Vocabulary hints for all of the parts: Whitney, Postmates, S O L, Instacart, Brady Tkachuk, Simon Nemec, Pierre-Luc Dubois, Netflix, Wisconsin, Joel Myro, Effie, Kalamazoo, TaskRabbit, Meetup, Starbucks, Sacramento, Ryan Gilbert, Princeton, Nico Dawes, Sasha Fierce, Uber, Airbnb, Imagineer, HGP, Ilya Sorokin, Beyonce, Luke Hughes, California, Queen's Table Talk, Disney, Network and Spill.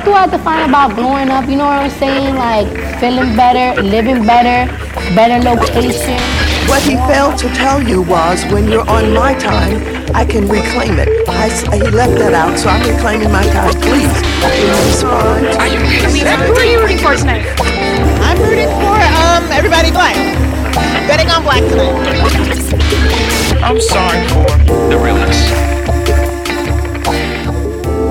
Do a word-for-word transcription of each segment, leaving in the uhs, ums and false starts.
all throughout the fight about blowing up, you know what I'm saying? Like, feeling better, living better, better location. What he failed to tell you was, when you're on my time, I can reclaim it. I, he left that out, so I'm reclaiming my time. Please, can you respond? Are you kidding me? Who are you rooting for tonight? I'm rooting for um everybody black. Betting on black tonight. I'm sorry for the realness.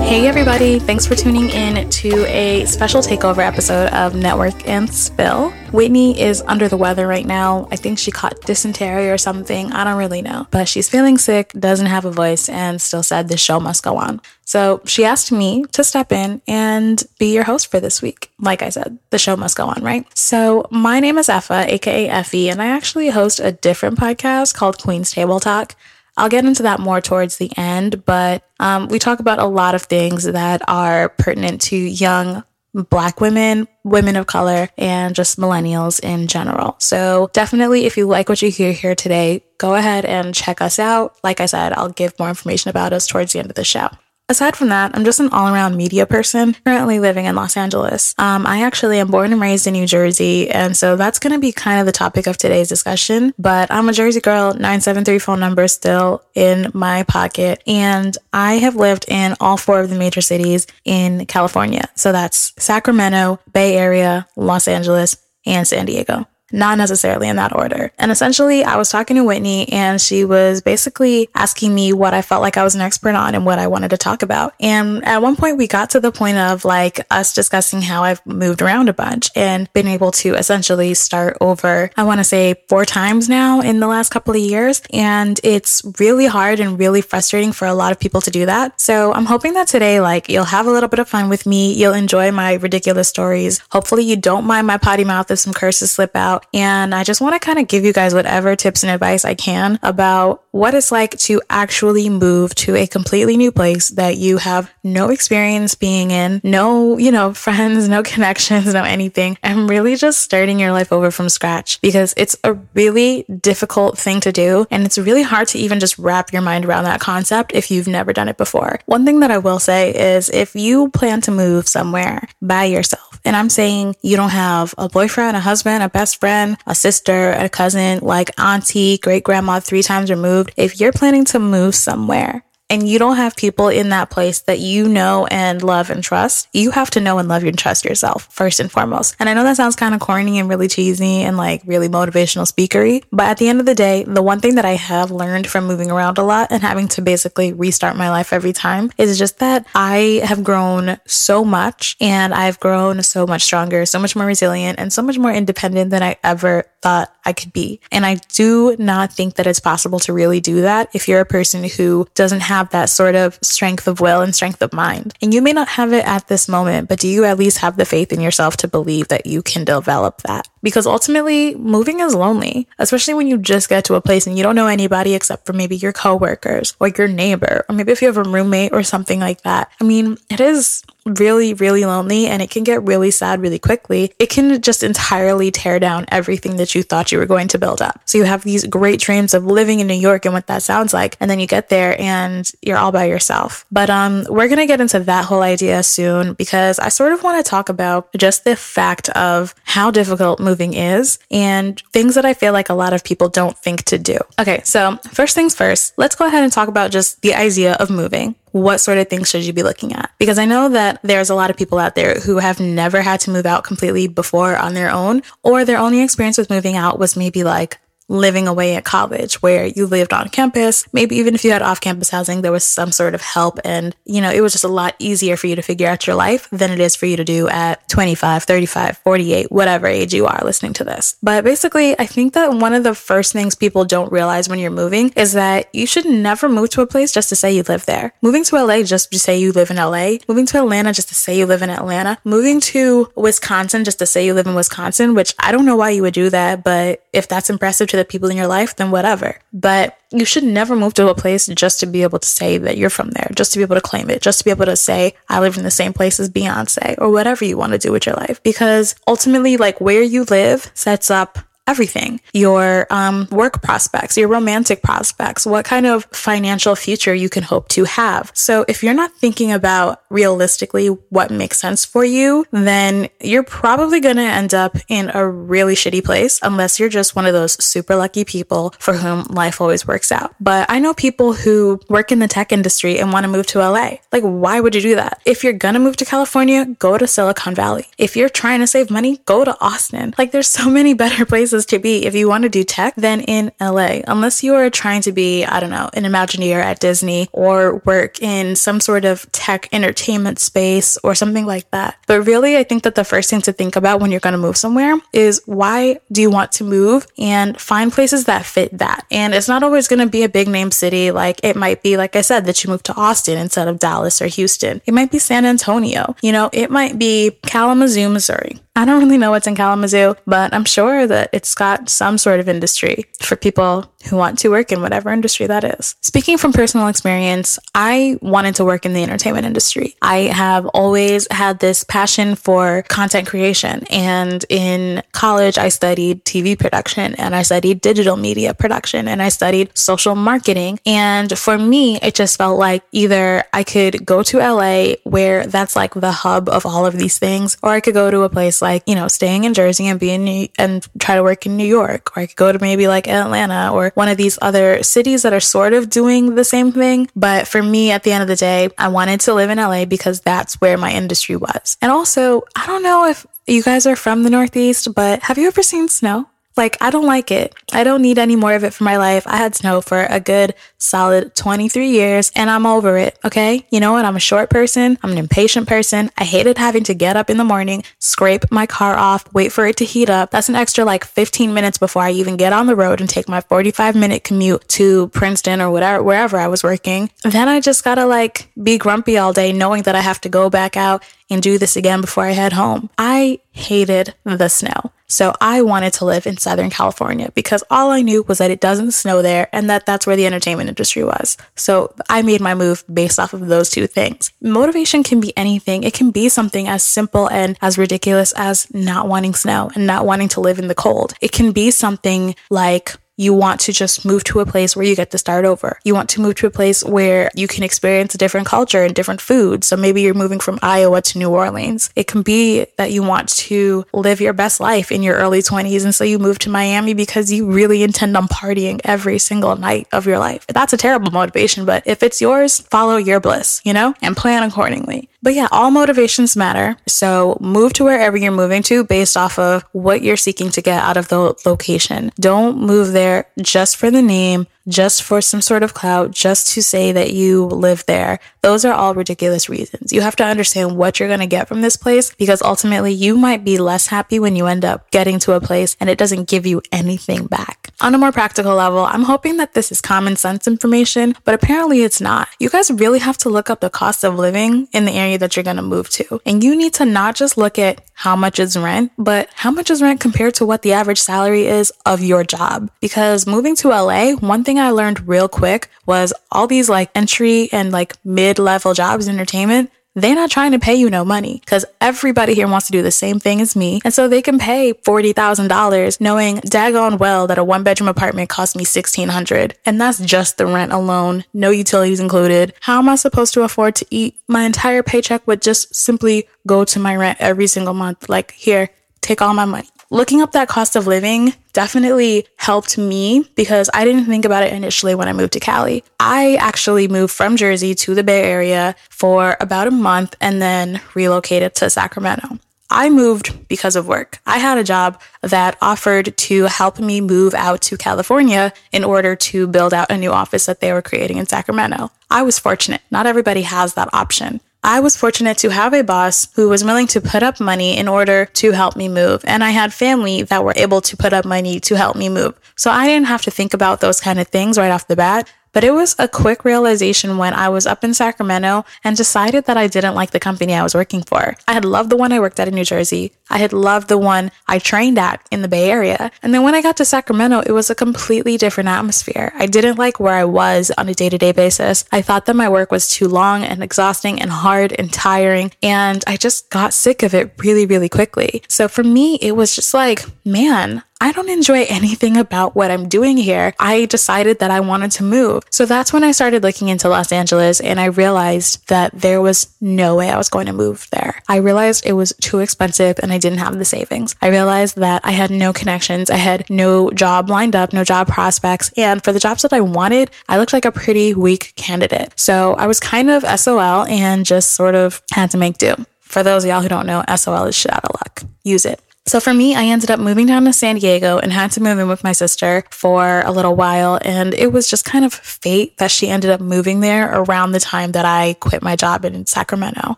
Hey everybody, thanks for tuning in to a special takeover episode of Network and Spill. Whitney is under the weather right now. I think she caught dysentery or something. I don't really know. But she's feeling sick, doesn't have a voice, and still said the show must go on. So she asked me to step in and be your host for this week. Like I said, the show must go on, right? So my name is Effa, aka Effie, and I actually host a different podcast called Queen's Table Talk. I'll get into that more towards the end, but um, we talk about a lot of things that are pertinent to young Black women, women of color, and just millennials in general. So definitely, if you like what you hear here today, go ahead and check us out. Like I said, I'll give more information about us towards the end of the show. Aside from that, I'm just an all-around media person, currently living in Los Angeles. Um, I actually am born and raised in New Jersey, and so that's going to be kind of the topic of today's discussion. But I'm a Jersey girl, nine seven three phone number still in my pocket, and I have lived in all four of the major cities in California. So that's Sacramento, Bay Area, Los Angeles, and San Diego. Not necessarily in that order. And essentially, I was talking to Whitney and she was basically asking me what I felt like I was an expert on and what I wanted to talk about. And at one point, we got to the point of like us discussing how I've moved around a bunch and been able to essentially start over, I want to say four times now in the last couple of years. And it's really hard and really frustrating for a lot of people to do that. So I'm hoping that today, like, you'll have a little bit of fun with me. You'll enjoy my ridiculous stories. Hopefully you don't mind my potty mouth if some curses slip out. And I just want to kind of give you guys whatever tips and advice I can about what it's like to actually move to a completely new place that you have no experience being in, no, you know, friends, no connections, no anything. I'm really just starting your life over from scratch because it's a really difficult thing to do. And it's really hard to even just wrap your mind around that concept if you've never done it before. One thing that I will say is if you plan to move somewhere by yourself, and I'm saying you don't have a boyfriend, a husband, a best friend, a sister, a cousin, like auntie, great grandma, three times removed. If you're planning to move somewhere and you don't have people in that place that you know and love and trust, you have to know and love and trust yourself first and foremost. And I know that sounds kind of corny and really cheesy and like really motivational speakery, but at the end of the day, the one thing that I have learned from moving around a lot and having to basically restart my life every time is just that I have grown so much and I've grown so much stronger, so much more resilient, and so much more independent than I ever thought I could be. And I do not think that it's possible to really do that if you're a person who doesn't have that sort of strength of will and strength of mind. And you may not have it at this moment, but do you at least have the faith in yourself to believe that you can develop that? Because ultimately, moving is lonely, especially when you just get to a place and you don't know anybody except for maybe your coworkers or your neighbor, or maybe if you have a roommate or something like that. I mean, it is really, really lonely and it can get really sad really quickly. It can just entirely tear down everything that you thought you were going to build up. So you have these great dreams of living in New York and what that sounds like, and then you get there and you're all by yourself. But um, we're going to get into that whole idea soon because I sort of want to talk about just the fact of how difficult moving is and things that I feel like a lot of people don't think to do. Okay, so first things first, let's go ahead and talk about just the idea of moving. What sort of things should you be looking at? Because I know that there's a lot of people out there who have never had to move out completely before on their own, or their only experience with moving out was maybe like living away at college where you lived on campus. Maybe even if you had off-campus housing, there was some sort of help and, you know, it was just a lot easier for you to figure out your life than it is for you to do at twenty-five, thirty-five, forty-eight, whatever age you are listening to this. But basically, I think that one of the first things people don't realize when you're moving is that you should never move to a place just to say you live there. Moving to L A just to say you live in L A. Moving to Atlanta just to say you live in Atlanta. Moving to Wisconsin just to say you live in Wisconsin, which I don't know why you would do that, but if that's impressive to the people in your life, then whatever. But you should never move to a place just to be able to say that you're from there, just to be able to claim it, just to be able to say, I live in the same place as Beyonce, or whatever you want to do with your life. Because ultimately, like, where you live sets up everything, your um, work prospects, your romantic prospects, what kind of financial future you can hope to have. So if you're not thinking about realistically what makes sense for you, then you're probably going to end up in a really shitty place unless you're just one of those super lucky people for whom life always works out. But I know people who work in the tech industry and want to move to L A. Like, why would you do that? If you're going to move to California, go to Silicon Valley. If you're trying to save money, go to Austin. Like, there's so many better places to be if you want to do tech than in L A, unless you are trying to be, I don't know, an Imagineer at Disney or work in some sort of tech entertainment space or something like that. But really, I think that the first thing to think about when you're going to move somewhere is, why do you want to move, and find places that fit that. And it's not always going to be a big name city. Like, it might be, like I said, that you move to Austin instead of Dallas or Houston. It might be San Antonio. You know, it might be Kalamazoo, Missouri. I don't really know what's in Kalamazoo, but I'm sure that it's got some sort of industry for people who want to work in whatever industry that is. Speaking from personal experience, I wanted to work in the entertainment industry. I have always had this passion for content creation. And in college, I studied T V production, and I studied digital media production, and I studied social marketing. And for me, it just felt like either I could go to L A, where that's like the hub of all of these things, or I could go to a place like, you know, staying in Jersey and be in New- and try to work in New York, or I could go to maybe like Atlanta or one of these other cities that are sort of doing the same thing. But for me, at the end of the day, I wanted to live in L A because that's where my industry was. And also, I don't know if you guys are from the Northeast, but have you ever seen snow? Like, I don't like it. I don't need any more of it for my life. I had snow for a good solid twenty-three years and I'm over it. Okay. You know what? I'm a short person. I'm an impatient person. I hated having to get up in the morning, scrape my car off, wait for it to heat up. That's an extra like fifteen minutes before I even get on the road and take my forty-five minute commute to Princeton or whatever, wherever I was working. Then I just gotta like be grumpy all day knowing that I have to go back out and do this again before I head home. I hated the snow. So I wanted to live in Southern California because all I knew was that it doesn't snow there and that that's where the entertainment industry was. So I made my move based off of those two things. Motivation can be anything. It can be something as simple and as ridiculous as not wanting snow and not wanting to live in the cold. It can be something like, you want to just move to a place where you get to start over. You want to move to a place where you can experience a different culture and different food. So maybe you're moving from Iowa to New Orleans. It can be that you want to live your best life in your early twenties. And so you move to Miami because you really intend on partying every single night of your life. That's a terrible motivation, but if it's yours, follow your bliss, you know, and plan accordingly. But yeah, all motivations matter. So move to wherever you're moving to based off of what you're seeking to get out of the location. Don't move there just for the name, just for some sort of clout, just to say that you live there. Those are all ridiculous reasons. You have to understand what you're going to get from this place, because ultimately you might be less happy when you end up getting to a place and it doesn't give you anything back. On a more practical level, I'm hoping that this is common sense information, but apparently it's not. You guys really have to look up the cost of living in the area that you're going to move to. And you need to not just look at how much is rent, but how much is rent compared to what the average salary is of your job. Because moving to L A, one thing I learned real quick was all these like entry and like mid-level jobs in entertainment, they're not trying to pay you no money because everybody here wants to do the same thing as me. And so they can pay forty thousand dollars knowing daggone well that a one bedroom apartment cost me sixteen hundred dollars. And that's just the rent alone, no utilities included. How am I supposed to afford to eat? My entire paycheck would just simply go to my rent every single month. Like, here, take all my money. Looking up that cost of living definitely helped me because I didn't think about it initially when I moved to Cali. I actually moved from Jersey to the Bay Area for about a month and then relocated to Sacramento. I moved because of work. I had a job that offered to help me move out to California in order to build out a new office that they were creating in Sacramento. I was fortunate. Not everybody has that option. I was fortunate to have a boss who was willing to put up money in order to help me move. And I had family that were able to put up money to help me move. So I didn't have to think about those kind of things right off the bat. But it was a quick realization when I was up in Sacramento and decided that I didn't like the company I was working for. I had loved the one I worked at in New Jersey. I had loved the one I trained at in the Bay Area. And then when I got to Sacramento, it was a completely different atmosphere. I didn't like where I was on a day-to-day basis. I thought that my work was too long and exhausting and hard and tiring. And I just got sick of it really, really quickly. So for me, it was just like, man, I don't enjoy anything about what I'm doing here. I decided that I wanted to move. So that's when I started looking into Los Angeles, and I realized that there was no way I was going to move there. I realized it was too expensive and I didn't have the savings. I realized that I had no connections. I had no job lined up, no job prospects. And for the jobs that I wanted, I looked like a pretty weak candidate. So I was kind of S O L and just sort of had to make do. For those of y'all who don't know, S O L is shit out of luck. Use it. So for me, I ended up moving down to San Diego and had to move in with my sister for a little while. And it was just kind of fate that she ended up moving there around the time that I quit my job in Sacramento.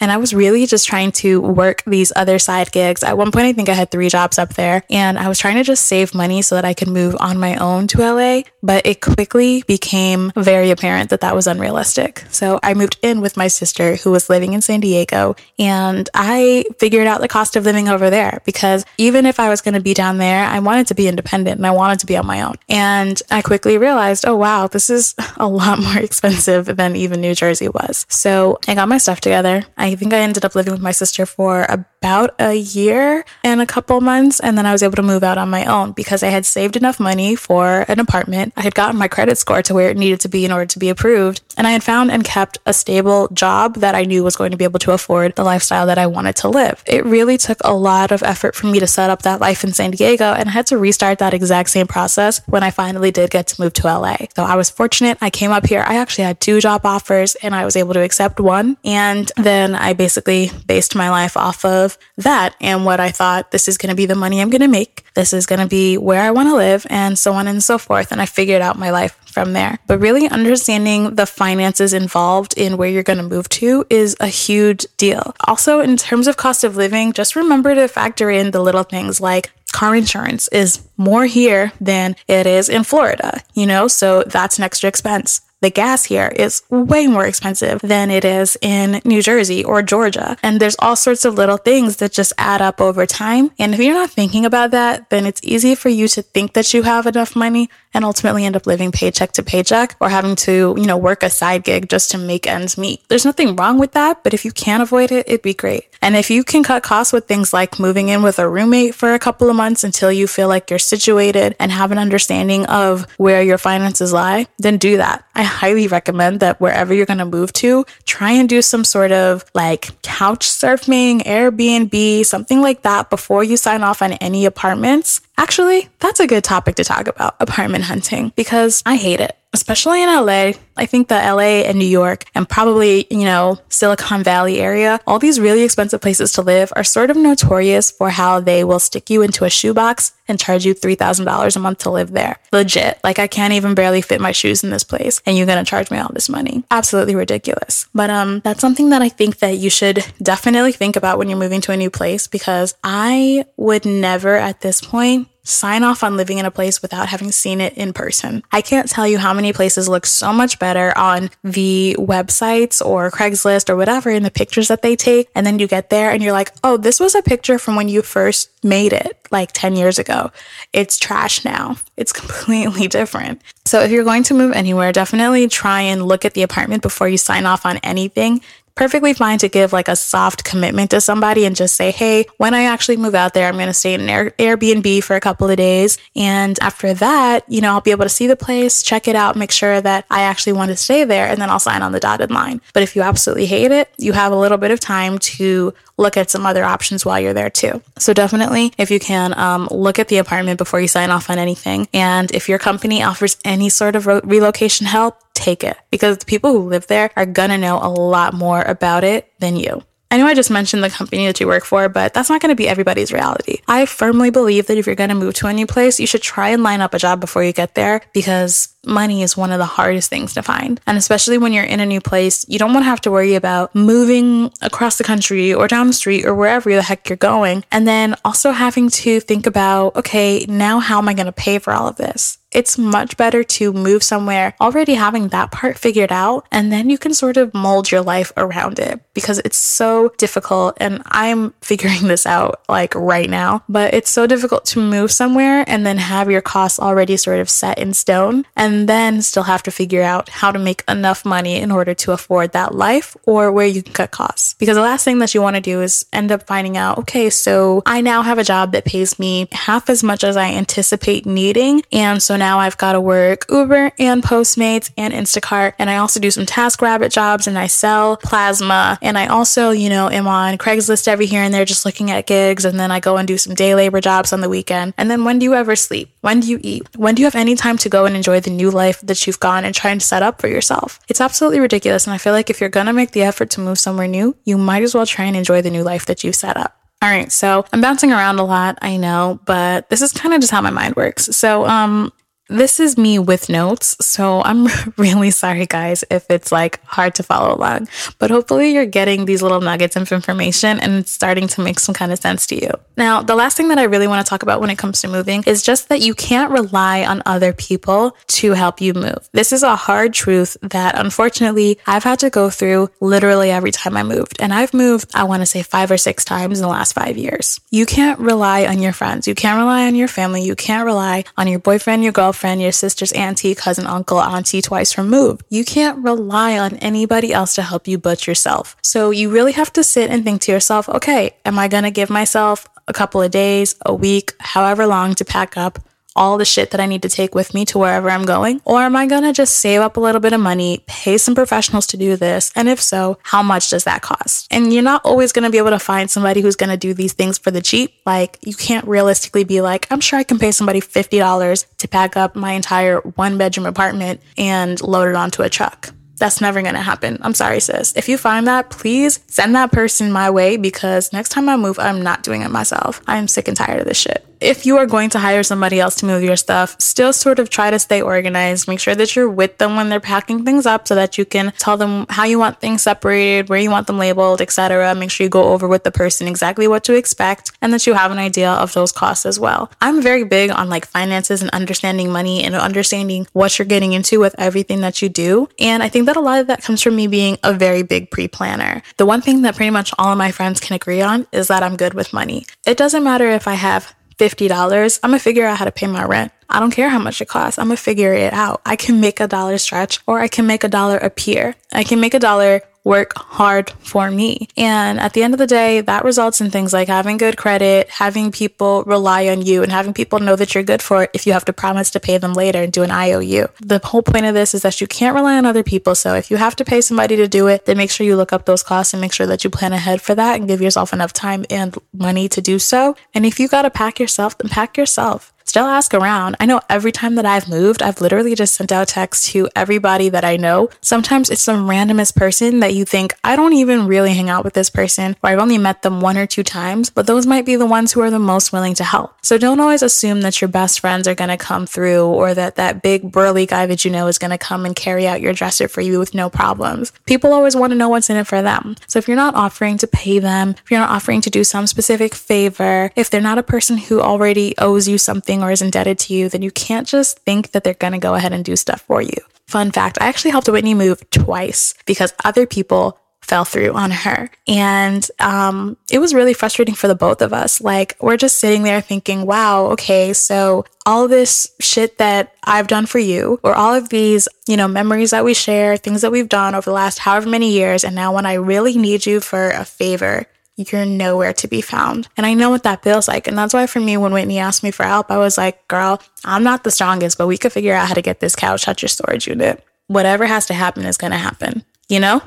And I was really just trying to work these other side gigs. At one point, I think I had three jobs up there, and I was trying to just save money so that I could move on my own to L A. But it quickly became very apparent that that was unrealistic. So I moved in with my sister who was living in San Diego, and I figured out the cost of living over there, because even if I was going to be down there, I wanted to be independent and I wanted to be on my own. And I quickly realized, oh, wow, this is a lot more expensive than even New Jersey was. So I got my stuff together. I think I ended up living with my sister for about a year and a couple months. And then I was able to move out on my own because I had saved enough money for an apartment. I had gotten my credit score to where it needed to be in order to be approved. And I had found and kept a stable job that I knew was going to be able to afford the lifestyle that I wanted to live. It really took a lot of effort for me to set up that life in San Diego, and I had to restart that exact same process when I finally did get to move to L A. So I was fortunate. I came up here. I actually had two job offers and I was able to accept one. And then I basically based my life off of that and what I thought, this is going to be the money I'm going to make. This is going to be where I want to live, and so on and so forth. And I figured out my life from there. But really understanding the finances involved in where you're going to move to is a huge deal. Also, in terms of cost of living, just remember to factor in the little things like car insurance is more here than it is in Florida, you know, so that's an extra expense. The gas here is way more expensive than it is in New Jersey or Georgia. And there's all sorts of little things that just add up over time. And if you're not thinking about that, then it's easy for you to think that you have enough money and ultimately end up living paycheck to paycheck or having to, you know, work a side gig just to make ends meet. There's nothing wrong with that, but if you can avoid it, it'd be great. And if you can cut costs with things like moving in with a roommate for a couple of months until you feel like you're situated and have an understanding of where your finances lie, then do that. I highly recommend that wherever you're going to move to, try and do some sort of like couch surfing, Airbnb, something like that before you sign off on any apartments. Actually, that's a good topic to talk about, apartment hunting, because I hate it, especially in L A. I think that L A and New York and probably, you know, Silicon Valley area, all these really expensive places to live are sort of notorious for how they will stick you into a shoebox and charge you three thousand dollars a month to live there. Legit. Like, I can't even barely fit my shoes in this place and you're going to charge me all this money. Absolutely ridiculous. But um, that's something that I think that you should definitely think about when you're moving to a new place, because I would never at this point sign off on living in a place without having seen it in person. I can't tell you how many places look so much better on the websites or Craigslist or whatever in the pictures that they take. And then you get there and you're like, oh, this was a picture from when you first made it like ten years ago. It's trash now. It's completely different. So if you're going to move anywhere, definitely try and look at the apartment before you sign off on anything. Perfectly fine to give like a soft commitment to somebody and just say, hey, when I actually move out there, I'm going to stay in an Air- Airbnb for a couple of days. And after that, you know, I'll be able to see the place, check it out, make sure that I actually want to stay there, and then I'll sign on the dotted line. But if you absolutely hate it, you have a little bit of time to look at some other options while you're there too. So definitely, if you can, um, look at the apartment before you sign off on anything. And if your company offers any sort of re- relocation help, take it, because the people who live there are gonna know a lot more about it than you. I know I just mentioned the company that you work for, but that's not going to be everybody's reality. I firmly believe that if you're going to move to a new place, you should try and line up a job before you get there, because money is one of the hardest things to find. And especially when you're in a new place, you don't want to have to worry about moving across the country or down the street or wherever the heck you're going. And then also having to think about, okay, now how am I going to pay for all of this? it's much better to move somewhere already having that part figured out, and then you can sort of mold your life around it, because it's so difficult. And I'm figuring this out like right now, but it's so difficult to move somewhere and then have your costs already sort of set in stone, and then still have to figure out how to make enough money in order to afford that life or where you can cut costs. Because the last thing that you want to do is end up finding out, okay, so I now have a job that pays me half as much as I anticipate needing. And so now I've got to work Uber and Postmates and Instacart. And I also do some TaskRabbit jobs, and I sell plasma. And I also, you know, am on Craigslist every here and there just looking at gigs. And then I go and do some day labor jobs on the weekend. And then when do you ever sleep? When do you eat? When do you have any time to go and enjoy the new life that you've gone and trying to set up for yourself? It's absolutely ridiculous. And I feel like if you're going to make the effort to move somewhere new, you might as well try and enjoy the new life that you've set up. All right, so I'm bouncing around a lot, I know, but this is kind of just how my mind works. So, um, this is me with notes, so I'm really sorry, guys, if it's like hard to follow along, but hopefully you're getting these little nuggets of information and it's starting to make some kind of sense to you. Now, the last thing that I really want to talk about when it comes to moving is just that you can't rely on other people to help you move. This is a hard truth that unfortunately I've had to go through literally every time I moved, and I've moved, I want to say five or six times in the last five years. You can't rely on your friends. You can't rely on your family. You can't rely on your boyfriend, your girlfriend, friend, your sister's auntie, cousin, uncle, auntie twice removed. You can't rely on anybody else to help you but yourself. So you really have to sit and think to yourself, okay, am I going to give myself a couple of days, a week, however long to pack up all the shit that I need to take with me to wherever I'm going? Or am I going to just save up a little bit of money, pay some professionals to do this? And if so, how much does that cost? And you're not always going to be able to find somebody who's going to do these things for the cheap. Like, you can't realistically be like, I'm sure I can pay somebody fifty dollars to pack up my entire one bedroom apartment and load it onto a truck. That's never going to happen. I'm sorry, sis. If you find that, please send that person my way, because next time I move, I'm not doing it myself. I am sick and tired of this shit. If you are going to hire somebody else to move your stuff, still sort of try to stay organized. Make sure that you're with them when they're packing things up so that you can tell them how you want things separated, where you want them labeled, et cetera. Make sure you go over with the person exactly what to expect and that you have an idea of those costs as well. I'm very big on like finances and understanding money and understanding what you're getting into with everything that you do. And I think that a lot of that comes from me being a very big pre-planner. The one thing that pretty much all of my friends can agree on is that I'm good with money. It doesn't matter if I have fifty dollars, I'm gonna figure out how to pay my rent. I don't care how much it costs. I'm gonna figure it out. I can make a dollar stretch, or I can make a dollar appear. I can make a dollar work hard for me. And at the end of the day, that results in things like having good credit, having people rely on you, and having people know that you're good for it if you have to promise to pay them later and do an I O U. The whole point of this is that you can't rely on other people. So if you have to pay somebody to do it, then make sure you look up those costs and make sure that you plan ahead for that and give yourself enough time and money to do so. And if you got to pack yourself, then pack yourself. Still ask around. I know every time that I've moved, I've literally just sent out texts to everybody that I know. Sometimes it's some randomest person that you think, I don't even really hang out with this person, or I've only met them one or two times, but those might be the ones who are the most willing to help. So don't always assume that your best friends are going to come through, or that that big burly guy that you know is going to come and carry out your dresser for you with no problems. People always want to know what's in it for them. So if you're not offering to pay them, if you're not offering to do some specific favor, if they're not a person who already owes you something or is indebted to you, then you can't just think that they're going to go ahead and do stuff for you. Fun fact, I actually helped Whitney move twice because other people fell through on her. And um, it was really frustrating for the both of us. Like, we're just sitting there thinking, wow, okay, so all this shit that I've done for you, or all of these, you know, memories that we share, things that we've done over the last however many years, and now when I really need you for a favor, you're nowhere to be found. And I know what that feels like. And that's why for me, when Whitney asked me for help, I was like, girl, I'm not the strongest, but we could figure out how to get this couch out your storage unit. Whatever has to happen is going to happen, you know?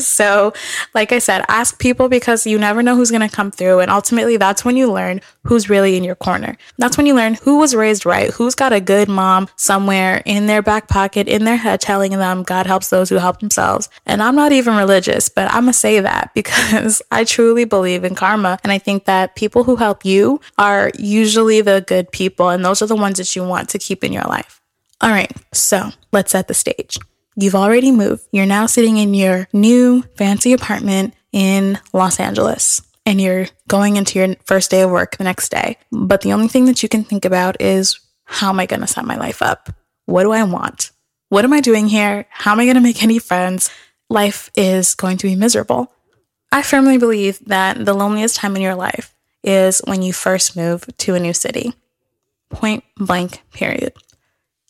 So, like I said, ask people, because you never know who's going to come through. And ultimately, that's when you learn who's really in your corner. That's when you learn who was raised right, who's got a good mom somewhere in their back pocket, in their head, telling them God helps those who help themselves. And I'm not even religious, but I'm going to say that because I truly believe in karma. And I think that people who help you are usually the good people. And those are the ones that you want to keep in your life. All right, so let's set the stage. You've already moved. You're now sitting in your new fancy apartment in Los Angeles, and you're going into your first day of work the next day. But the only thing that you can think about is how am I going to set my life up? What do I want? What am I doing here? How am I going to make any friends? Life is going to be miserable. I firmly believe that the loneliest time in your life is when you first move to a new city. Point blank, period.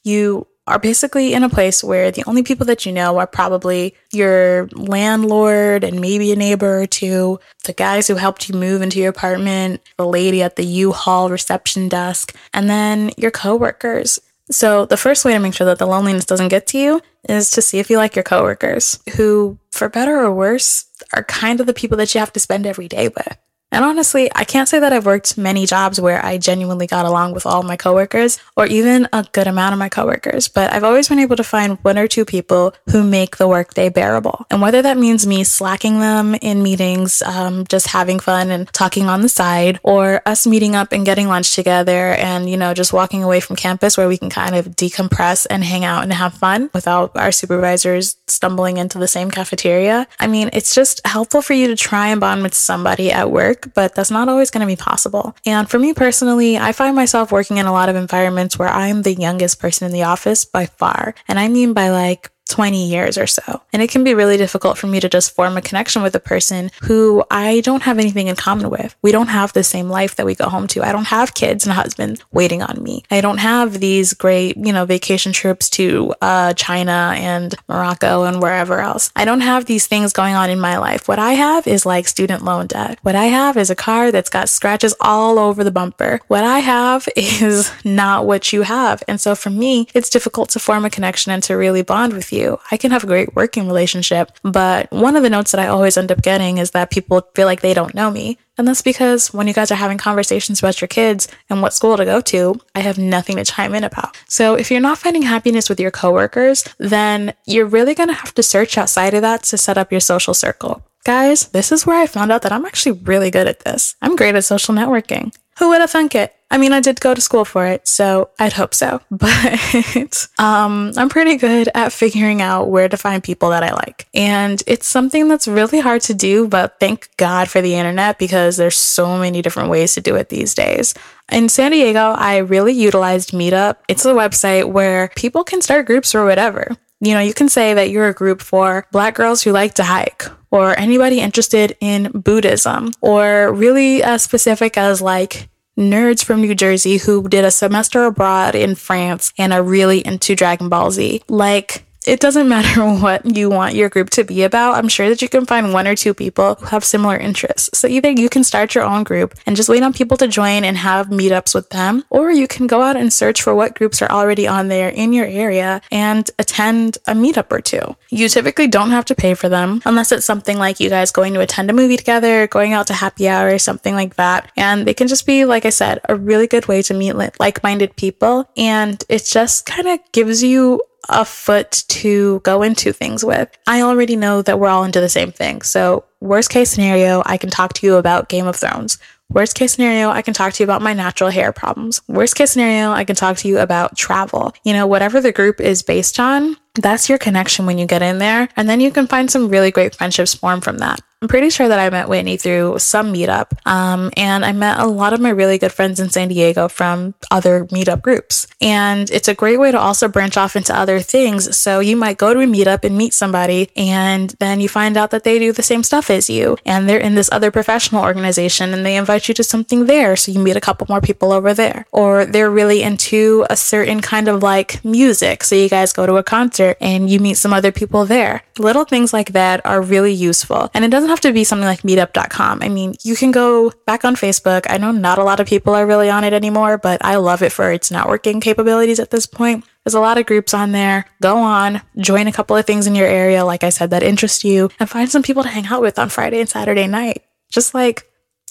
You are basically in a place where the only people that you know are probably your landlord and maybe a neighbor or two, the guys who helped you move into your apartment, the lady at the U-Haul reception desk, and then your coworkers. So the first way to make sure that the loneliness doesn't get to you is to see if you like your coworkers, who, for better or worse, are kind of the people that you have to spend every day with. And honestly, I can't say that I've worked many jobs where I genuinely got along with all my coworkers, or even a good amount of my coworkers, but I've always been able to find one or two people who make the workday bearable. And whether that means me slacking them in meetings, um, just having fun and talking on the side, or us meeting up and getting lunch together and, you know, just walking away from campus where we can kind of decompress and hang out and have fun without our supervisors stumbling into the same cafeteria. I mean, it's just helpful for you to try and bond with somebody at work, but that's not always going to be possible. And for me personally, I find myself working in a lot of environments where I'm the youngest person in the office by far. And I mean by like twenty years or so. And it can be really difficult for me to just form a connection with a person who I don't have anything in common with. We don't have the same life that we go home to. I don't have kids and a husband waiting on me. I don't have these great, you know, vacation trips to uh, China and Morocco and wherever else. I don't have these things going on in my life. What I have is like student loan debt. What I have is a car that's got scratches all over the bumper. What I have is not what you have. And so for me, it's difficult to form a connection and to really bond with you. I can have a great working relationship, but one of the notes that I always end up getting is that people feel like they don't know me. And that's because when you guys are having conversations about your kids and what school to go to, I have nothing to chime in about. So if you're not finding happiness with your coworkers, then you're really going to have to search outside of that to set up your social circle. Guys, this is where I found out that I'm actually really good at this. I'm great at social networking. Who would have thunk it? I mean, I did go to school for it, so I'd hope so. But um, I'm pretty good at figuring out where to find people that I like. And it's something that's really hard to do, but thank God for the internet because there's so many different ways to do it these days. In San Diego, I really utilized Meetup. It's a website where people can start groups or whatever. You know, you can say that you're a group for Black girls who like to hike, or anybody interested in Buddhism, or really as specific as like nerds from New Jersey who did a semester abroad in France and are really into Dragon Ball Z. Like, it doesn't matter what you want your group to be about. I'm sure that you can find one or two people who have similar interests. So either you can start your own group and just wait on people to join and have meetups with them, or you can go out and search for what groups are already on there in your area and attend a meetup or two. You typically don't have to pay for them unless it's something like you guys going to attend a movie together, going out to happy hour or something like that. And they can just be, like I said, a really good way to meet like-minded people. And it just kind of gives you a foot to go into things with. I already know that we're all into the same thing. So worst case scenario, I can talk to you about Game of Thrones. Worst case scenario, I can talk to you about my natural hair problems. Worst case scenario, I can talk to you about travel. You know, whatever the group is based on, that's your connection when you get in there. And then you can find some really great friendships formed from that. I'm pretty sure that I met Whitney through some meetup, um, and I met a lot of my really good friends in San Diego from other meetup groups. And it's a great way to also branch off into other things. So you might go to a meetup and meet somebody, and then you find out that they do the same stuff as you, and they're in this other professional organization, and they invite you to something there, so you meet a couple more people over there. Or they're really into a certain kind of like music, so you guys go to a concert and you meet some other people there. Little things like that are really useful, and it doesn't have to be something like meetup dot com. I mean, you can go back on Facebook. I know not a lot of people are really on it anymore, but I love it for its networking capabilities at this point. There's a lot of groups on there. Go on, join a couple of things in your area, like I said, that interest you, and find some people to hang out with on Friday and Saturday night. Just like,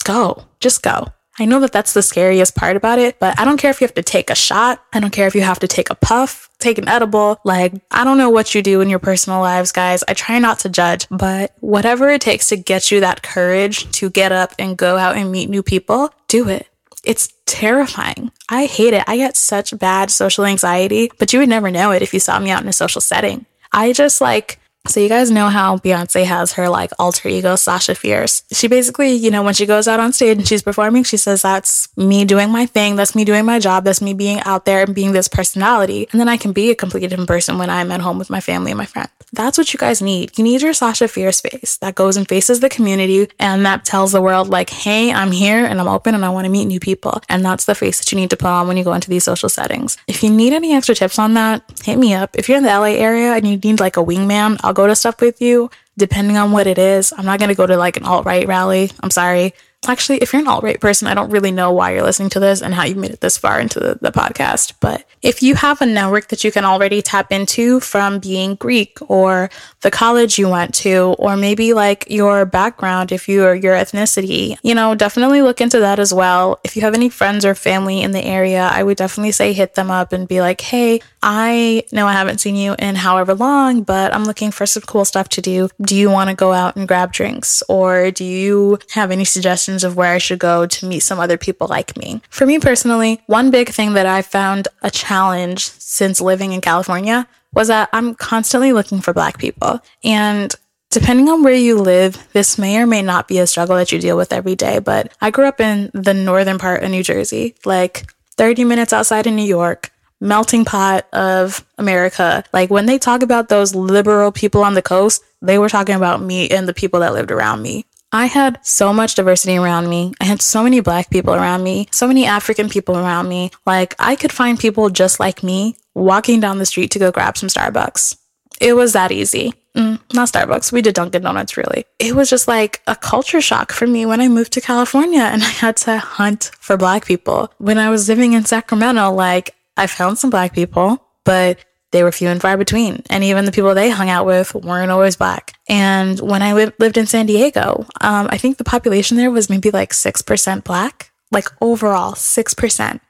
go. Just go. I know that that's the scariest part about it, but I don't care if you have to take a shot. I don't care if you have to take a puff, take an edible. Like, I don't know what you do in your personal lives, guys. I try not to judge, but whatever it takes to get you that courage to get up and go out and meet new people, do it. It's terrifying. I hate it. I get such bad social anxiety, but you would never know it if you saw me out in a social setting. I just like So you guys know how Beyonce has her like alter ego, Sasha Fierce. She basically, you know, when she goes out on stage and she's performing, she says, that's me doing my thing. That's me doing my job. That's me being out there and being this personality. And then I can be a completely different person when I'm at home with my family and my friends. That's what you guys need. You need your Sasha Fierce face that goes and faces the community and that tells the world like, hey, I'm here and I'm open and I want to meet new people. And that's the face that you need to put on when you go into these social settings. If you need any extra tips on that, hit me up. If you're in the L A area and you need like a wingman, I'll go to stuff with you, depending on what it is. I'm not going to go to like an alt-right rally. I'm sorry. Actually, if you're an alt-right person, I don't really know why you're listening to this and how you made it this far into the, the podcast. But if you have a network that you can already tap into from being Greek or the college you went to, or maybe like your background, if you are your ethnicity, you know, definitely look into that as well. If you have any friends or family in the area, I would definitely say hit them up and be like, hey, I know I haven't seen you in however long, but I'm looking for some cool stuff to do. Do you want to go out and grab drinks? Or do you have any suggestions of where I should go to meet some other people like me? For me personally, one big thing that I found a challenge since living in California was that I'm constantly looking for Black people. And depending on where you live, this may or may not be a struggle that you deal with every day. But I grew up in the northern part of New Jersey, like thirty minutes outside of New York. Melting pot of America. Like when they talk about those liberal people on the coast, they were talking about me and the people that lived around me. I had so much diversity around me. I had so many Black people around me, so many African people around me. Like I could find people just like me walking down the street to go grab some Starbucks. It was that easy. Mm, not Starbucks. We did Dunkin' Donuts, really. It was just like a culture shock for me when I moved to California and I had to hunt for Black people. When I was living in Sacramento, like I found some Black people, but they were few and far between. And even the people they hung out with weren't always Black. And when I li- lived in San Diego, um, I think the population there was maybe like six percent Black, like overall six percent.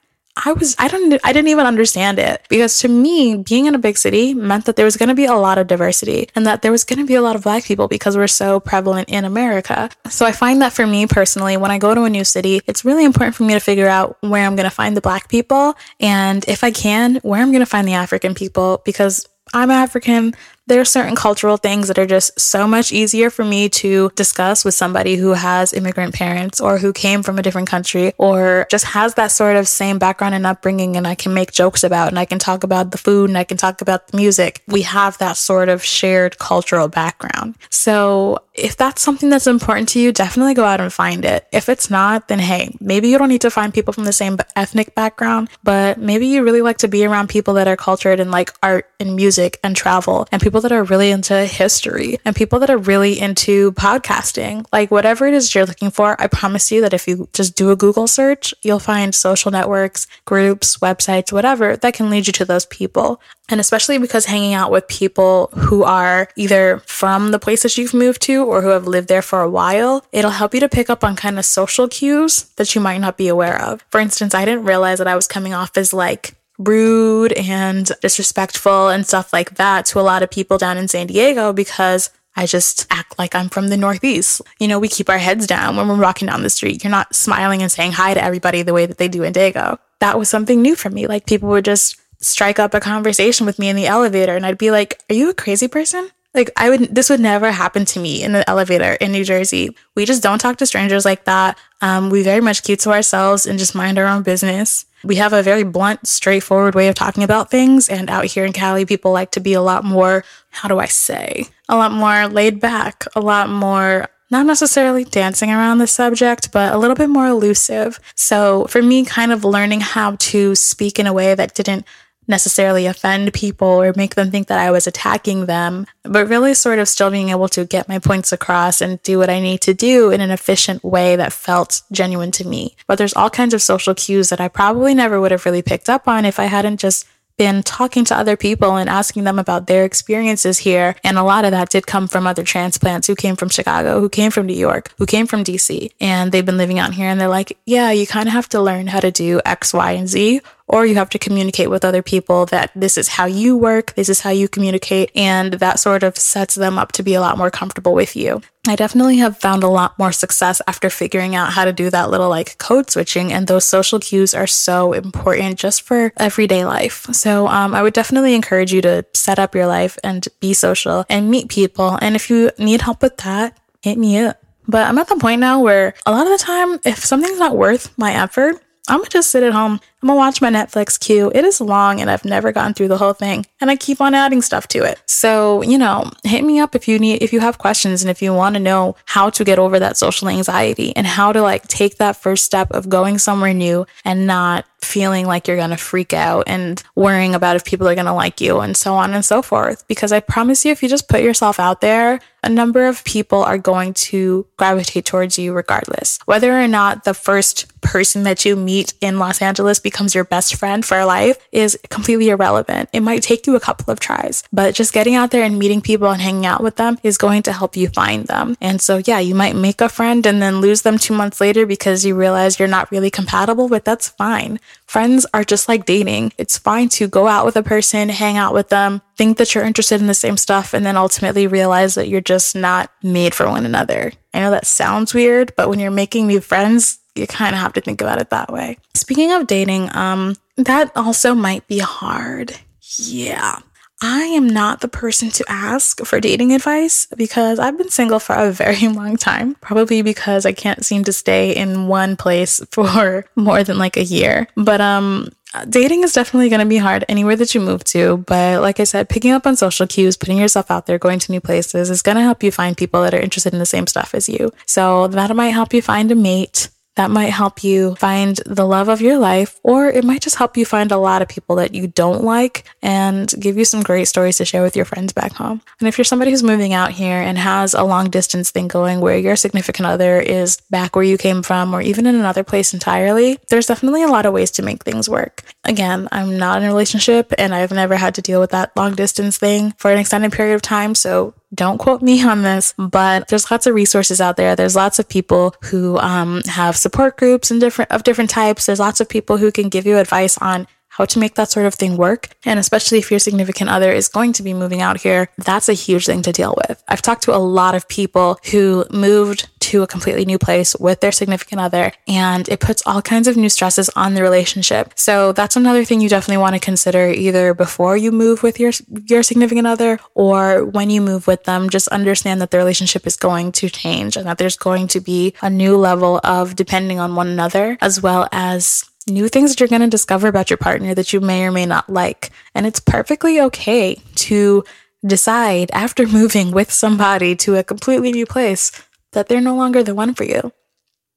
I was, I don't, I didn't even understand it because to me, being in a big city meant that there was going to be a lot of diversity and that there was going to be a lot of Black people because we're so prevalent in America. So I find that for me personally, when I go to a new city, it's really important for me to figure out where I'm going to find the Black people. And if I can, where I'm going to find the African people, because I'm African. There are certain cultural things that are just so much easier for me to discuss with somebody who has immigrant parents or who came from a different country or just has that sort of same background and upbringing, and I can make jokes about and I can talk about the food and I can talk about the music. We have that sort of shared cultural background. So if that's something that's important to you, definitely go out and find it. If it's not, then hey, maybe you don't need to find people from the same ethnic background, but maybe you really like to be around people that are cultured in like art and music and travel and people that are really into history and people that are really into podcasting. Like whatever it is you're looking for, I promise you that if you just do a Google search, you'll find social networks, groups, websites, whatever that can lead you to those people. And especially because hanging out with people who are either from the places you've moved to or who have lived there for a while, it'll help you to pick up on kind of social cues that you might not be aware of. For instance, I didn't realize that I was coming off as like rude and disrespectful and stuff like that to a lot of people down in San Diego because I just act like I'm from the Northeast. You know, we keep our heads down when we're walking down the street. You're not smiling and saying hi to everybody the way that they do in Dago. That was something new for me. Like people would just strike up a conversation with me in the elevator and I'd be like, are you a crazy person? Like I would, this would never happen to me in the elevator in New Jersey. We just don't talk to strangers like that. Um, we very much keep to ourselves and just mind our own business. We have a very blunt, straightforward way of talking about things. And out here in Cali, people like to be a lot more, how do I say, a lot more laid back, a lot more, not necessarily dancing around the subject, but a little bit more elusive. So for me, kind of learning how to speak in a way that didn't necessarily offend people or make them think that I was attacking them, but really sort of still being able to get my points across and do what I need to do in an efficient way that felt genuine to me. But there's all kinds of social cues that I probably never would have really picked up on if I hadn't just been talking to other people and asking them about their experiences here. And a lot of that did come from other transplants who came from Chicago, who came from New York, who came from D C, and they've been living out here and they're like, yeah, you kind of have to learn how to do X, Y, and Z or you have to communicate with other people that this is how you work, this is how you communicate, and that sort of sets them up to be a lot more comfortable with you. I definitely have found a lot more success after figuring out how to do that little like code switching, and those social cues are so important just for everyday life. So um, I would definitely encourage you to set up your life and be social and meet people. And if you need help with that, hit me up. But I'm at the point now where a lot of the time, if something's not worth my effort, I'm gonna just sit at home. I'm gonna watch my Netflix queue. It is long and I've never gotten through the whole thing, and I keep on adding stuff to it. So, you know, hit me up if you need, if you have questions and if you want to know how to get over that social anxiety and how to like take that first step of going somewhere new and not feeling like you're going to freak out and worrying about if people are going to like you and so on and so forth. Because I promise you, if you just put yourself out there, a number of people are going to gravitate towards you regardless. Whether or not the first person that you meet in Los Angeles becomes your best friend for life is completely irrelevant. It might take you a couple of tries, but just getting out there and meeting people and hanging out with them is going to help you find them. And so, yeah, you might make a friend and then lose them two months later because you realize you're not really compatible, but that's fine. Friends are just like dating. It's fine to go out with a person, hang out with them, think that you're interested in the same stuff, and then ultimately realize that you're just not made for one another. I know that sounds weird, but when you're making new friends, you kind of have to think about it that way. Speaking of dating, um, that also might be hard. Yeah. I am not the person to ask for dating advice because I've been single for a very long time, probably because I can't seem to stay in one place for more than like a year. But um, dating is definitely going to be hard anywhere that you move to. But like I said, picking up on social cues, putting yourself out there, going to new places is going to help you find people that are interested in the same stuff as you. So that might help you find a mate. That might help you find the love of your life, or it might just help you find a lot of people that you don't like and give you some great stories to share with your friends back home. And if you're somebody who's moving out here and has a long distance thing going where your significant other is back where you came from or even in another place entirely, there's definitely a lot of ways to make things work. Again, I'm not in a relationship and I've never had to deal with that long distance thing for an extended period of time, so don't quote me on this, but there's lots of resources out there. There's lots of people who um, have support groups and different of different types. There's lots of people who can give you advice on how to make that sort of thing work. And especially if your significant other is going to be moving out here, that's a huge thing to deal with. I've talked to a lot of people who moved to a completely new place with their significant other, and it puts all kinds of new stresses on the relationship. So that's another thing you definitely want to consider either before you move with your your significant other or when you move with them. Just understand that the relationship is going to change and that there's going to be a new level of depending on one another, as well as new things that you're going to discover about your partner that you may or may not like. And it's perfectly okay to decide after moving with somebody to a completely new place that they're no longer the one for you.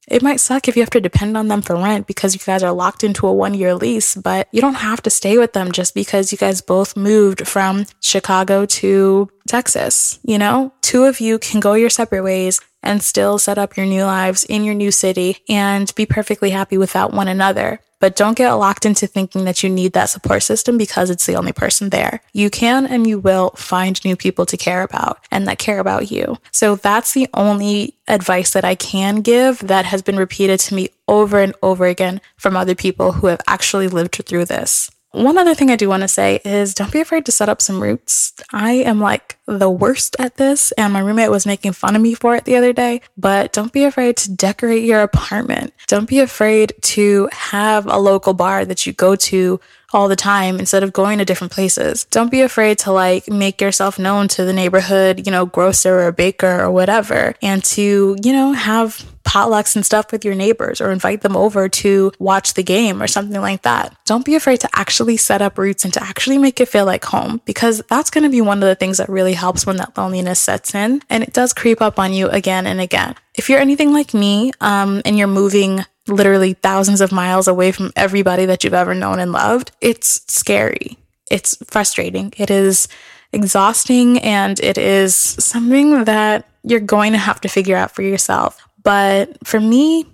It might suck if you have to depend on them for rent because you guys are locked into a one-year lease, but you don't have to stay with them just because you guys both moved from Chicago to Texas. You know, two of you can go your separate ways and still set up your new lives in your new city and be perfectly happy without one another. But don't get locked into thinking that you need that support system because it's the only person there. You can and you will find new people to care about and that care about you. So that's the only advice that I can give that has been repeated to me over and over again from other people who have actually lived through this. One other thing I do want to say is don't be afraid to set up some roots. I am like the worst at this, and my roommate was making fun of me for it the other day, but don't be afraid to decorate your apartment. Don't be afraid to have a local bar that you go to all the time instead of going to different places. Don't be afraid to like make yourself known to the neighborhood, you know, grocer or baker or whatever, and to, you know, have potlucks and stuff with your neighbors or invite them over to watch the game or something like that. Don't be afraid to actually set up roots and to actually make it feel like home, because that's going to be one of the things that really helps when that loneliness sets in and it does creep up on you again and again. If you're anything like me, um, and you're moving literally thousands of miles away from everybody that you've ever known and loved, it's scary. It's frustrating. It is exhausting, and it is something that you're going to have to figure out for yourself. But for me,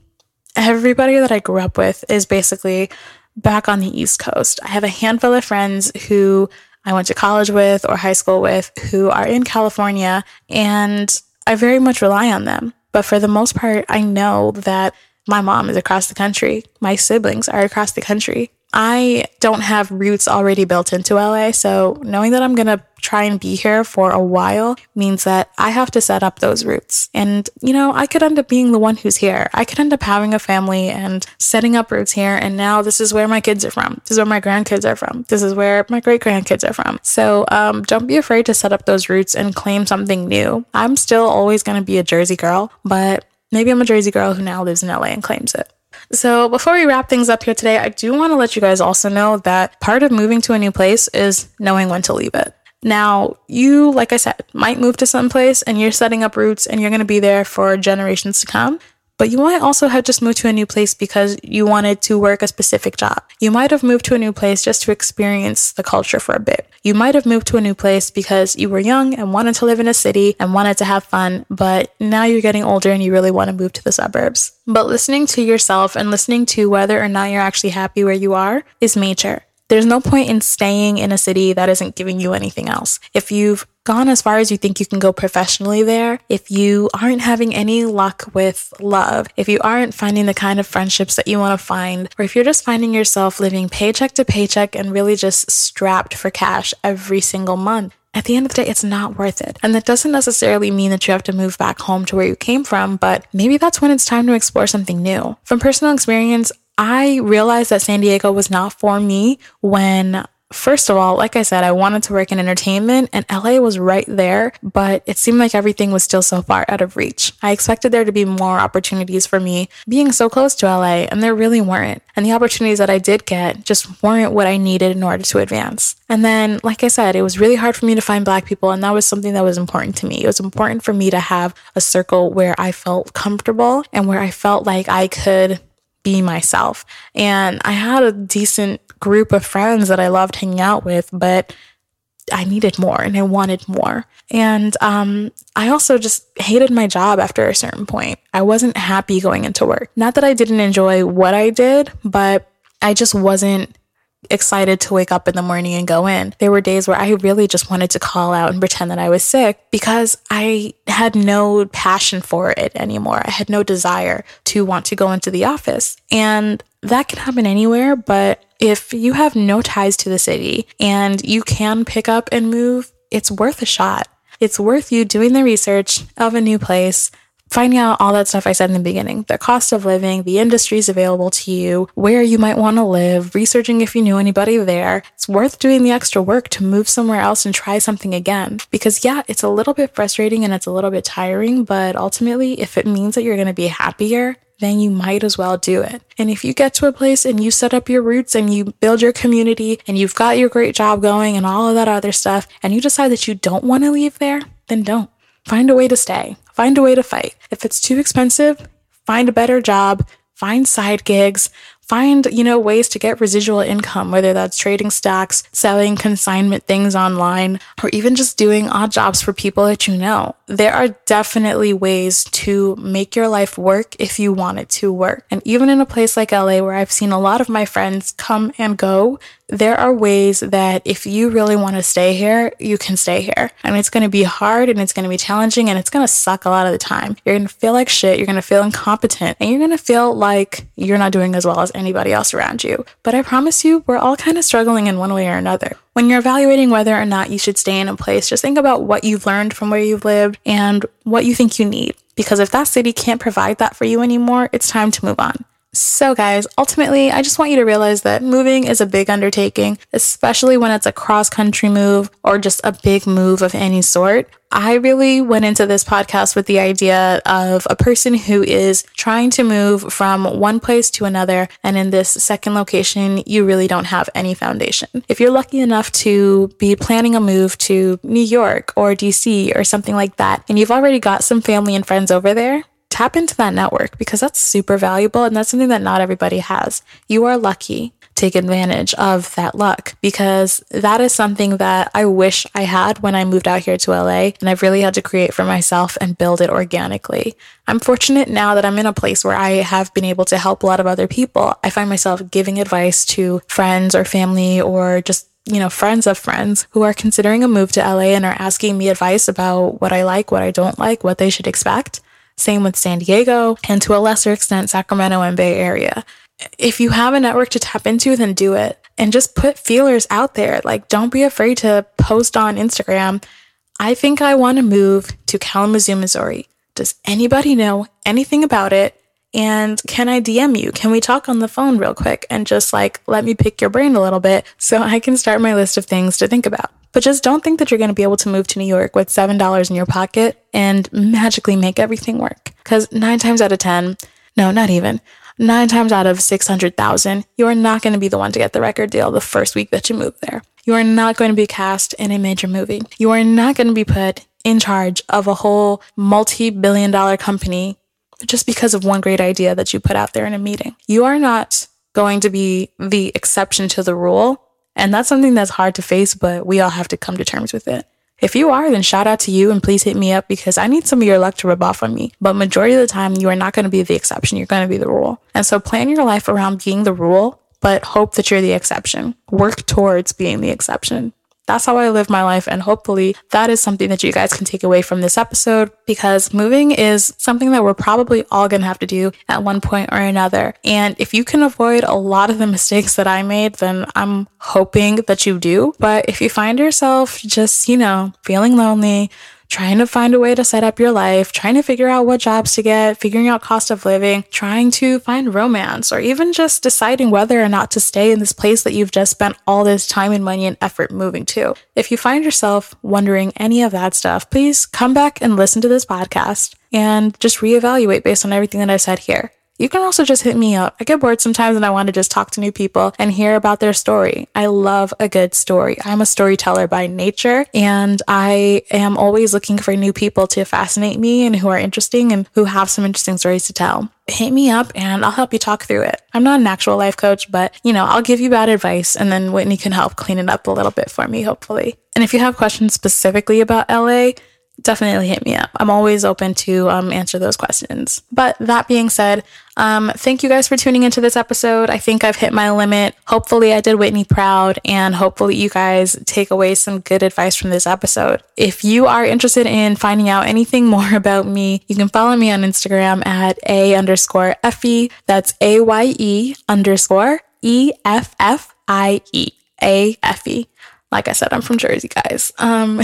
everybody that I grew up with is basically back on the East Coast. I have a handful of friends who I went to college with or high school with who are in California, and I very much rely on them. But for the most part, I know that my mom is across the country. My siblings are across the country. I don't have roots already built into L A, so knowing that I'm going to try and be here for a while means that I have to set up those roots. And, you know, I could end up being the one who's here. I could end up having a family and setting up roots here. And now this is where my kids are from. This is where my grandkids are from. This is where my great-grandkids are from. So um, don't be afraid to set up those roots and claim something new. I'm still always going to be a Jersey girl, but maybe I'm a Jersey girl who now lives in L A and claims it. So before we wrap things up here today, I do want to let you guys also know that part of moving to a new place is knowing when to leave it. Now, you, like I said, might move to some place and you're setting up roots and you're going to be there for generations to come. But you might also have just moved to a new place because you wanted to work a specific job. You might have moved to a new place just to experience the culture for a bit. You might have moved to a new place because you were young and wanted to live in a city and wanted to have fun, but now you're getting older and you really want to move to the suburbs. But listening to yourself and listening to whether or not you're actually happy where you are is major. There's no point in staying in a city that isn't giving you anything else. If you've gone as far as you think you can go professionally there, if you aren't having any luck with love, if you aren't finding the kind of friendships that you want to find, or if you're just finding yourself living paycheck to paycheck and really just strapped for cash every single month, at the end of the day, it's not worth it. And that doesn't necessarily mean that you have to move back home to where you came from, but maybe that's when it's time to explore something new. From personal experience, I realized that San Diego was not for me when, first of all, like I said, I wanted to work in entertainment and L A was right there, but it seemed like everything was still so far out of reach. I expected there to be more opportunities for me being so close to L A, and there really weren't. And the opportunities that I did get just weren't what I needed in order to advance. And then, like I said, it was really hard for me to find Black people, and that was something that was important to me. It was important for me to have a circle where I felt comfortable and where I felt like I could be myself. And I had a decent group of friends that I loved hanging out with, but I needed more and I wanted more. And um, I also just hated my job after a certain point. I wasn't happy going into work. Not that I didn't enjoy what I did, but I just wasn't excited to wake up in the morning and go in. There were days where I really just wanted to call out and pretend that I was sick because I had no passion for it anymore. I had no desire to want to go into the office. And that can happen anywhere, but if you have no ties to the city and you can pick up and move, it's worth a shot. It's worth you doing the research of a new place, finding out all that stuff I said in the beginning, the cost of living, the industries available to you, where you might want to live, researching if you knew anybody there. It's worth doing the extra work to move somewhere else and try something again. Because yeah, it's a little bit frustrating and it's a little bit tiring, but ultimately, if it means that you're going to be happier, then you might as well do it. And if you get to a place and you set up your roots and you build your community and you've got your great job going and all of that other stuff, and you decide that you don't want to leave there, then don't. Find a way to stay. Find a way to fight. If it's too expensive, find a better job, find side gigs, find, you know, ways to get residual income, whether that's trading stocks, selling consignment things online, or even just doing odd jobs for people that you know. There are definitely ways to make your life work if you want it to work. And even in a place like L A, where I've seen a lot of my friends come and go, there are ways that if you really want to stay here, you can stay here. And it's going to be hard and it's going to be challenging and it's going to suck a lot of the time. You're going to feel like shit. You're going to feel incompetent and you're going to feel like you're not doing as well as anybody else around you. But I promise you, we're all kind of struggling in one way or another. When you're evaluating whether or not you should stay in a place, just think about what you've learned from where you've lived and what you think you need. Because if that city can't provide that for you anymore, it's time to move on. So guys, ultimately, I just want you to realize that moving is a big undertaking, especially when it's a cross-country move or just a big move of any sort. I really went into this podcast with the idea of a person who is trying to move from one place to another, and in this second location, you really don't have any foundation. If you're lucky enough to be planning a move to New York or D C or something like that, and you've already got some family and friends over there, tap into that network because that's super valuable and that's something that not everybody has. You are lucky. Take advantage of that luck because that is something that I wish I had when I moved out here to L A, and I've really had to create for myself and build it organically. I'm fortunate now that I'm in a place where I have been able to help a lot of other people. I find myself giving advice to friends or family or just you know, friends of friends who are considering a move to L A and are asking me advice about what I like, what I don't like, what they should expect. Same with San Diego and to a lesser extent, Sacramento and Bay Area. if you have a network to tap into, then do it. And just put feelers out there. Like, don't be afraid to post on Instagram, I think I want to move to Kalamazoo, Missouri. Does anybody know anything about it? And can I D M you? Can we talk on the phone real quick? And just like, let me pick your brain a little bit so I can start my list of things to think about. But just don't think that you're going to be able to move to New York with seven dollars in your pocket and magically make everything work. Because nine times out of ten, no, not even, nine times out of six hundred thousand, you are not going to be the one to get the record deal the first week that you move there. You are not going to be cast in a major movie. You are not going to be put in charge of a whole multi-billion dollar company just because of one great idea that you put out there in a meeting. You are not going to be the exception to the rule. And that's something that's hard to face, but we all have to come to terms with it. If you are, then shout out to you and please hit me up because I need some of your luck to rub off on me. But majority of the time, you are not going to be the exception. You're going to be the rule. And so plan your life around being the rule, but hope that you're the exception. Work towards being the exception. That's how I live my life. And hopefully that is something that you guys can take away from this episode, because moving is something that we're probably all going to have to do at one point or another. And if you can avoid a lot of the mistakes that I made, then I'm hoping that you do. But if you find yourself just, you know, feeling lonely, trying to find a way to set up your life, trying to figure out what jobs to get, figuring out cost of living, trying to find romance, or even just deciding whether or not to stay in this place that you've just spent all this time and money and effort moving to. If you find yourself wondering any of that stuff, please come back and listen to this podcast and just reevaluate based on everything that I said here. You can also just hit me up. I get bored sometimes and I want to just talk to new people and hear about their story. I love a good story. I'm a storyteller by nature, and I am always looking for new people to fascinate me and who are interesting and who have some interesting stories to tell. Hit me up and I'll help you talk through it. I'm not an actual life coach, but you know, I'll give you bad advice and then Whitney can help clean it up a little bit for me, hopefully. And if you have questions specifically about L A, definitely hit me up. I'm always open to um, answer those questions. But that being said, um, thank you guys for tuning into this episode. I think I've hit my limit. Hopefully I did Whitney proud, and hopefully you guys take away some good advice from this episode. If you are interested in finding out anything more about me, you can follow me on Instagram at a underscore Effie. That's A Y E underscore E F F I E. A Effie. Like I said, I'm from Jersey, guys. Um,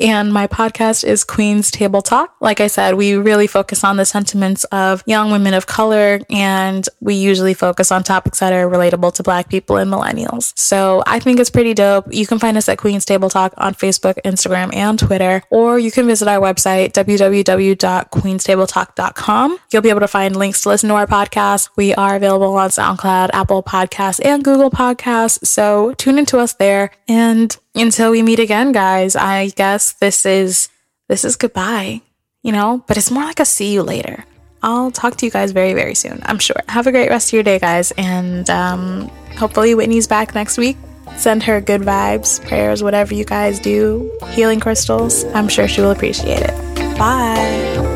and my podcast is Queen's Table Talk. Like I said, we really focus on the sentiments of young women of color, and we usually focus on topics that are relatable to Black people and millennials. So I think it's pretty dope. You can find us at Queen's Table Talk on Facebook, Instagram, and Twitter, or you can visit our website, w w w dot queens table talk dot com. You'll be able to find links to listen to our podcast. We are available on SoundCloud, Apple Podcasts, and Google Podcasts. So tune into us there. And And until we meet again, guys, I guess this is this is goodbye, you know, but it's more like a see you later. I'll talk to you guys very, very soon, I'm sure. Have a great rest of your day, guys. And um, hopefully Whitney's back next week. Send her good vibes, prayers, whatever you guys do, healing crystals. I'm sure she will appreciate it. Bye.